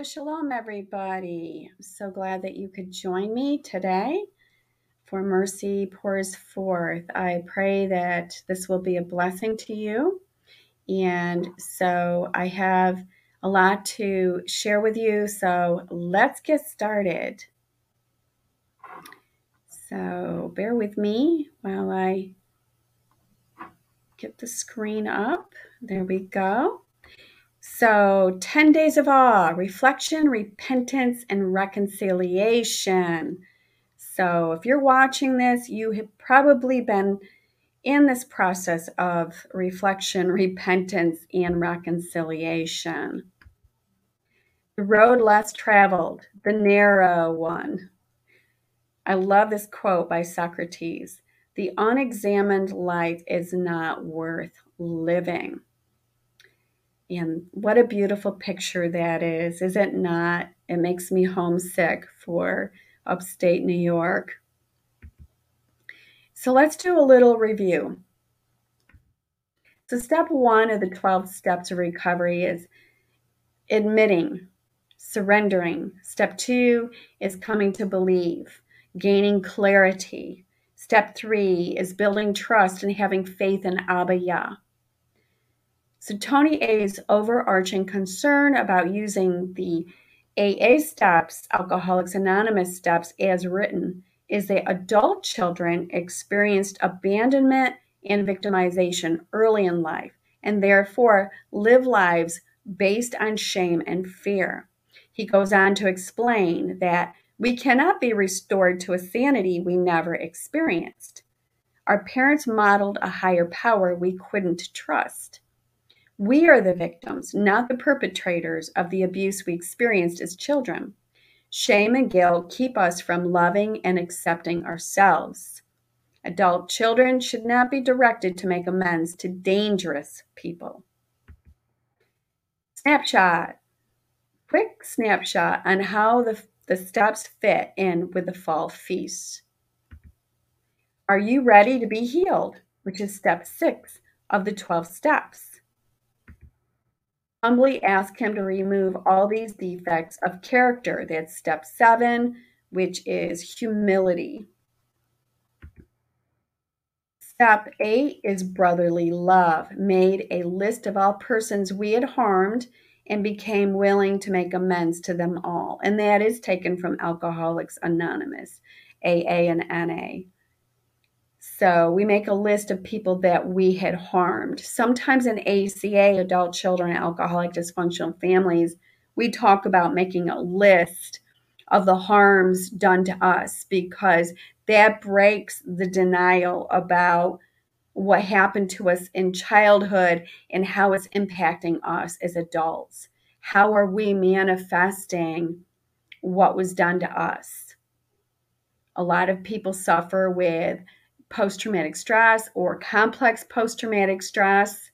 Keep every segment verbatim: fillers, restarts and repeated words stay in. Well, shalom, everybody. I'm so glad that you could join me today for Mercy Pours Forth. I pray that this will be a blessing to you. And so I have a lot to share with you. So let's get started. So bear with me while I get the screen up. There we go. So ten Days of Awe, Reflection, Repentance, and Reconciliation. So if you're watching this, you have probably been in this process of reflection, repentance, and reconciliation. The road less traveled, the narrow one. I love this quote by Socrates. The unexamined life is not worth living. And what a beautiful picture that is, is it not? It makes me homesick for upstate New York. So let's do a little review. So step one of the twelve steps of recovery is admitting, surrendering. Step two is coming to believe, gaining clarity. Step three is building trust and having faith in Abba Yah. So Tony A's overarching concern about using the A A steps, Alcoholics Anonymous steps, as written, is that adult children experienced abandonment and victimization early in life, and therefore live lives based on shame and fear. He goes on to explain that we cannot be restored to a sanity we never experienced. Our parents modeled a higher power we couldn't trust. We are the victims, not the perpetrators of the abuse we experienced as children. Shame and guilt keep us from loving and accepting ourselves. Adult children should not be directed to make amends to dangerous people. Snapshot. Quick snapshot on how the, the steps fit in with the fall feast. Are you ready to be healed? Which is step six of the twelve steps. Humbly ask him to remove all these defects of character. That's step seven, which is humility. Step eight is brotherly love. Made a list of all persons we had harmed and became willing to make amends to them all. And that is taken from Alcoholics Anonymous, A A and N A. So we make a list of people that we had harmed. Sometimes in A C A, adult children, alcoholic dysfunctional families, we talk about making a list of the harms done to us because that breaks the denial about what happened to us in childhood and how it's impacting us as adults. How are we manifesting what was done to us? A lot of people suffer with post-traumatic stress or complex post-traumatic stress,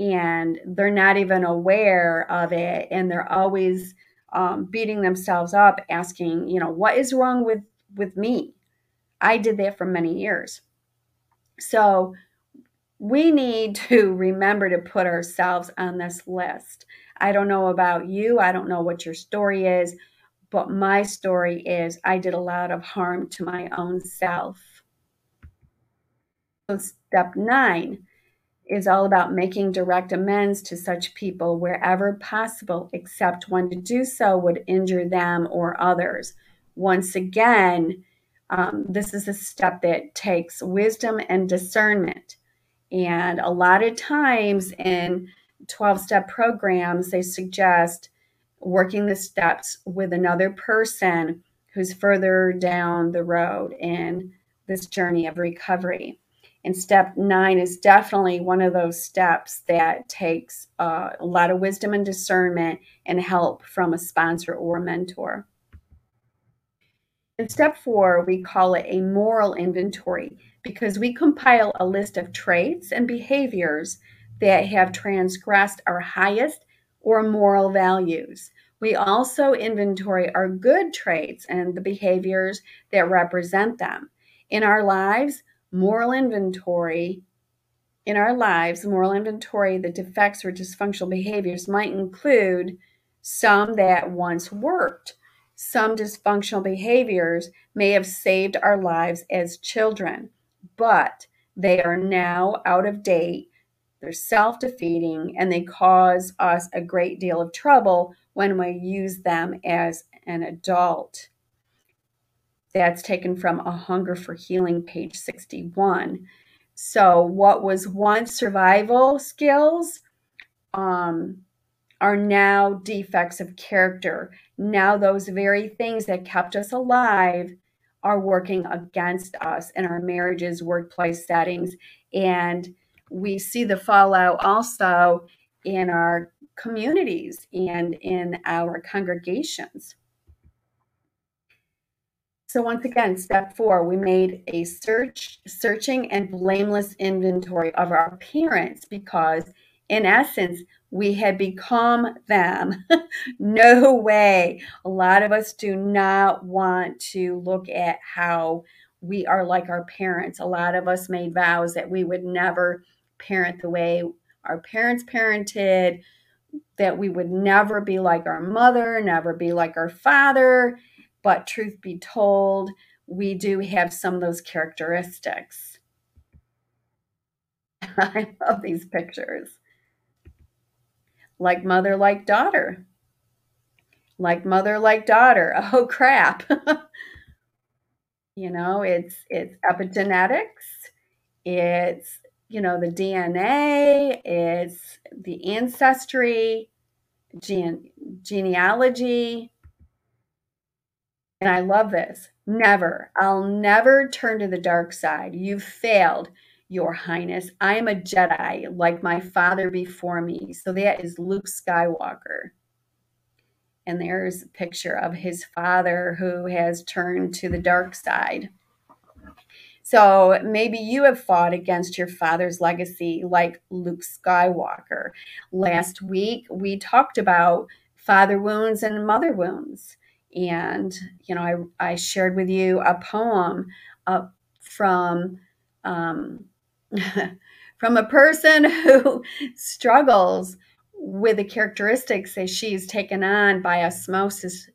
and they're not even aware of it, and they're always um, beating themselves up, asking, you know, what is wrong with, with me? I did that for many years. So we need to remember to put ourselves on this list. I don't know about you. I don't know what your story is, but my story is I did a lot of harm to my own self. So step nine is all about making direct amends to such people wherever possible, except when to do so would injure them or others. Once again, um, this is a step that takes wisdom and discernment. And a lot of times in twelve-step programs, they suggest working the steps with another person who's further down the road in this journey of recovery. And step nine is definitely one of those steps that takes uh, a lot of wisdom and discernment and help from a sponsor or a mentor. In step four, we call it a moral inventory because we compile a list of traits and behaviors that have transgressed our highest or moral values. We also inventory our good traits and the behaviors that represent them. In our lives, Moral inventory, in our lives, moral inventory, the defects or dysfunctional behaviors might include Some that once worked. Some dysfunctional behaviors may have saved our lives as children, but they are now out of date. They're self-defeating, and they cause us a great deal of trouble when we use them as an adult. That's taken from A Hunger for Healing, page sixty-one. So what was once survival skills um, are now defects of character. Now those very things that kept us alive are working against us in our marriages, workplace settings. And we see the fallout also in our communities and in our congregations. So once again, step four, we made a search, searching and blameless inventory of our parents, because in essence, we had become them. No way. A lot of us do not want to look at how we are like our parents. A lot of us made vows that we would never parent the way our parents parented, that we would never be like our mother, never be like our father. But truth be told, we do have some of those characteristics. I love these pictures. Like mother, like daughter. Like mother, like daughter. Oh, crap. You know, it's, it's epigenetics. It's, you know, the D N A. It's the ancestry, gene, genealogy. And I love this. Never. I'll never turn to the dark side. You've failed, Your Highness. I am a Jedi, like my father before me. So that is Luke Skywalker. And there's a picture of his father who has turned to the dark side. So maybe you have fought against your father's legacy, like Luke Skywalker. Last week, we talked about father wounds and mother wounds. And, you know, I, I shared with you a poem uh, from, um, from a person who struggles with the characteristics that she's taken on by osmosis,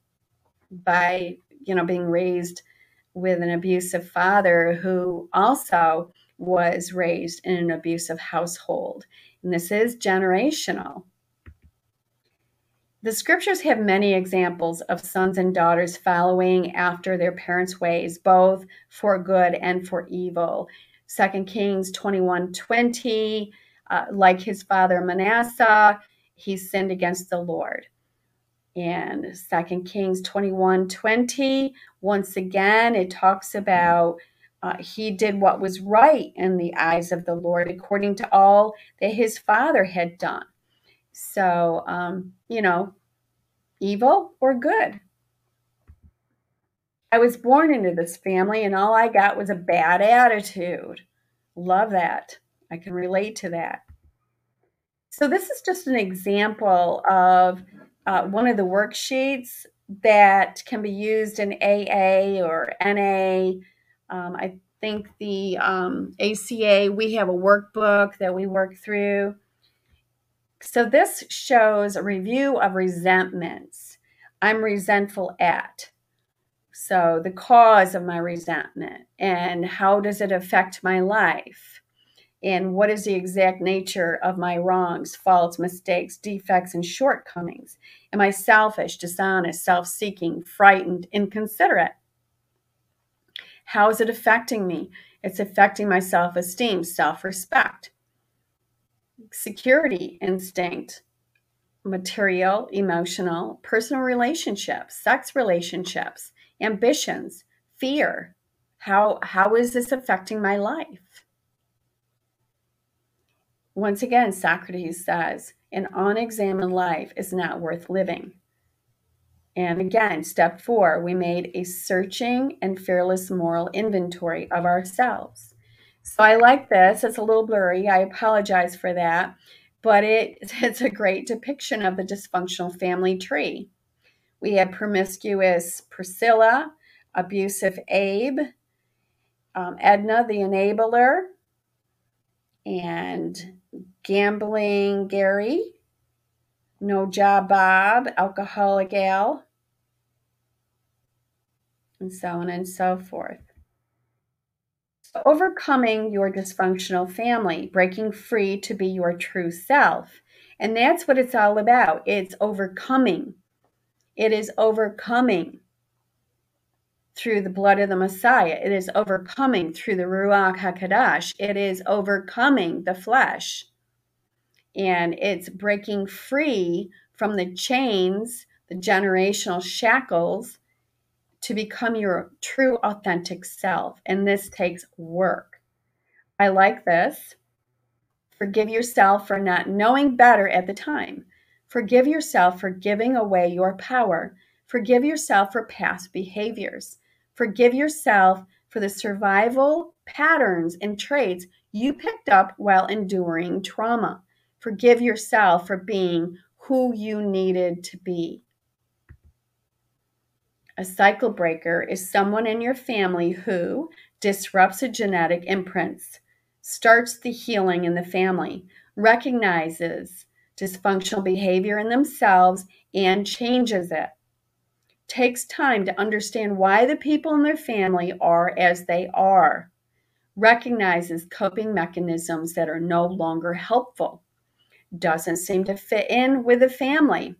by, you know, being raised with an abusive father who also was raised in an abusive household. And this is generational. The scriptures have many examples of sons and daughters following after their parents' ways, both for good and for evil. Second Kings twenty-one twenty, uh, like his father Manasseh, he sinned against the Lord. And Second Kings twenty-one twenty, once again, it talks about uh, he did what was right in the eyes of the Lord, according to all that his father had done. So, um, you know, evil or good. I was born into this family and all I got was a bad attitude. Love that. I can relate to that. So this is just an example of uh, one of the worksheets that can be used in A A or N A. Um, I think the um, A C A, we have a workbook that we work through. So this shows a review of resentments. I'm resentful at. So the cause of my resentment and how does it affect my life? And what is the exact nature of my wrongs, faults, mistakes, defects, and shortcomings? Am I selfish, dishonest, self-seeking, frightened, inconsiderate? How is it affecting me? It's affecting my self-esteem, self-respect, security instinct, material, emotional, personal relationships, sex relationships, ambitions, fear. How, how is this affecting my life? Once again, Socrates says, an unexamined life is not worth living. And again, step four, we made a searching and fearless moral inventory of ourselves. So I like this. It's a little blurry. I apologize for that. But it, it's a great depiction of the dysfunctional family tree. We have promiscuous Priscilla, abusive Abe, um, Edna, the enabler, and gambling Gary, No Job Bob, Alcoholic Al, and so on and so forth. So overcoming your dysfunctional family, breaking free to be your true self. And that's what it's all about. It's overcoming. It is overcoming through the blood of the Messiah. It is overcoming through the Ruach Hakadash. It is overcoming the flesh. And it's breaking free from the chains, the generational shackles, to become your true authentic self. And this takes work. I like this. Forgive yourself for not knowing better at the time. Forgive yourself for giving away your power. Forgive yourself for past behaviors. Forgive yourself for the survival patterns and traits you picked up while enduring trauma. Forgive yourself for being who you needed to be. A cycle breaker is someone in your family who disrupts a genetic imprint, starts the healing in the family, recognizes dysfunctional behavior in themselves, and changes it. Takes time to understand why the people in their family are as they are. Recognizes coping mechanisms that are no longer helpful. Doesn't seem to fit in with the family.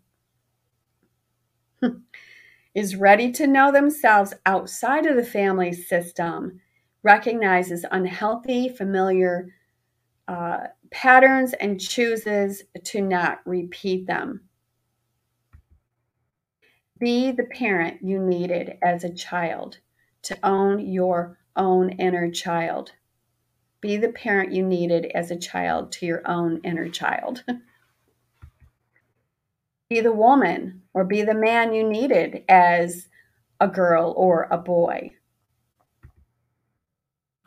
Is ready to know themselves outside of the family system. Recognizes unhealthy, familiar uh, patterns and chooses to not repeat them. Be the parent you needed as a child to own your own inner child. Be the parent you needed as a child to your own inner child. Be the woman or be the man you needed as a girl or a boy.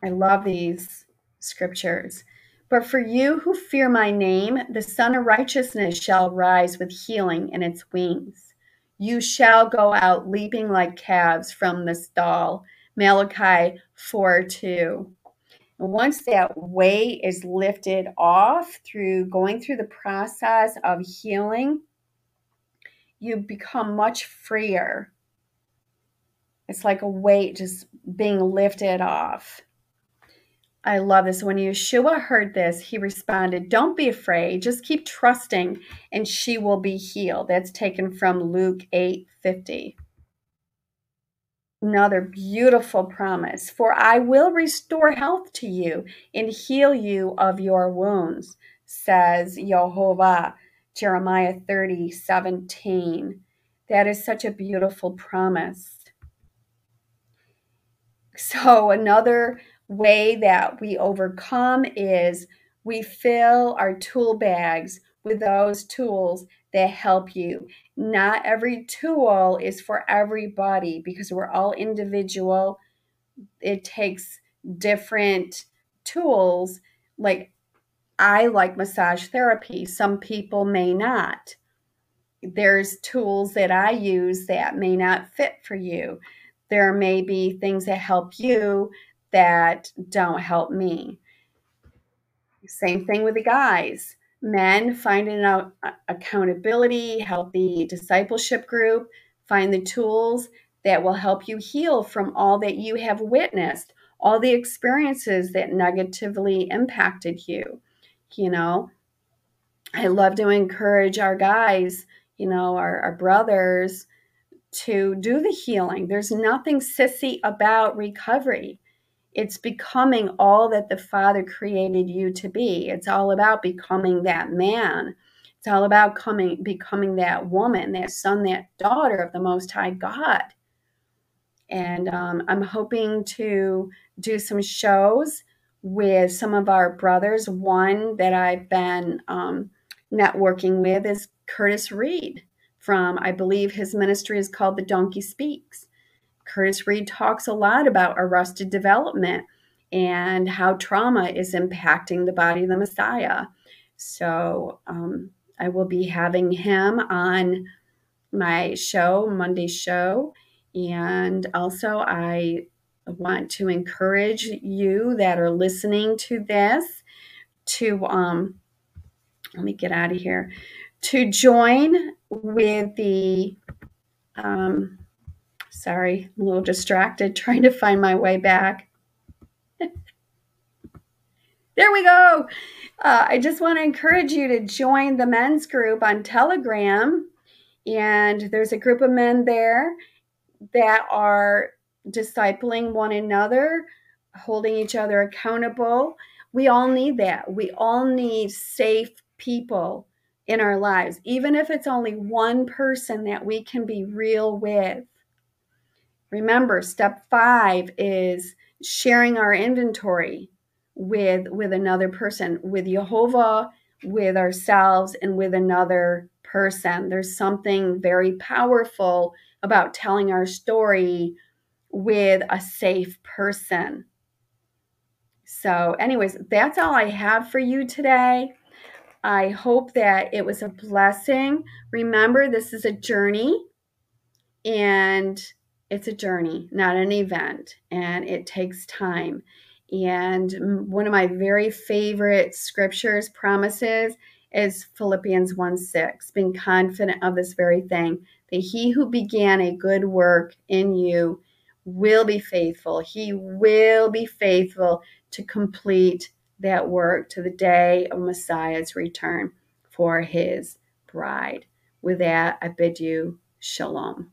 I love these scriptures. But for you who fear my name, the sun of righteousness shall rise with healing in its wings. You shall go out leaping like calves from the stall. Malachi four two. Once that weight is lifted off through going through the process of healing, you become much freer. It's like a weight just being lifted off. I love this. When Yeshua heard this, he responded, "Don't be afraid. Just keep trusting and she will be healed." That's taken from Luke eight fifty. Another beautiful promise. "For I will restore health to you and heal you of your wounds," says Jehovah, Jeremiah thirty seventeen. That is such a beautiful promise. So another way that we overcome is we fill our tool bags with those tools that help you. Not every tool is for everybody because we're all individual. It takes different tools. Like I like massage therapy. Some people may not. There's tools that I use that may not fit for you. There may be things that help you that don't help me. Same thing with the guys. Men, finding out accountability, healthy discipleship group, find the tools that will help you heal from all that you have witnessed, all the experiences that negatively impacted you. You know, I love to encourage our guys, you know, our, our brothers to do the healing. There's nothing sissy about recovery. It's becoming all that the Father created you to be. It's all about becoming that man. It's all about coming, becoming that woman, that son, that daughter of the Most High God. And um, I'm hoping to do some shows with some of our brothers. One that I've been um, networking with is Curtis Reed from, I believe his ministry is called The Donkey Speaks. Curtis Reed talks a lot about arrested development and how trauma is impacting the body of the Messiah. So um, I will be having him on my show, Monday show. And also I want to encourage you that are listening to this to, um, let me get out of here, to join with the, um, sorry, I'm a little distracted trying to find my way back. There we go. Uh, I just want to encourage you to join the men's group on Telegram. And there's a group of men there that are discipling one another, holding each other accountable. We all need that. We all need safe people in our lives, even if it's only one person that we can be real with. Remember, step five is sharing our inventory with with another person, with Jehovah, with ourselves, and with another person. There's something very powerful about telling our story with a safe person. So anyways, that's all I have for you today. I hope that it was a blessing. Remember, this is a journey, and it's a journey, not an event, and it takes time. And one of my very favorite scriptures, promises, is Philippians one six. Being confident of this very thing, that he who began a good work in you will be faithful. He will be faithful to complete that work to the day of Messiah's return for his bride. With that, I bid you shalom.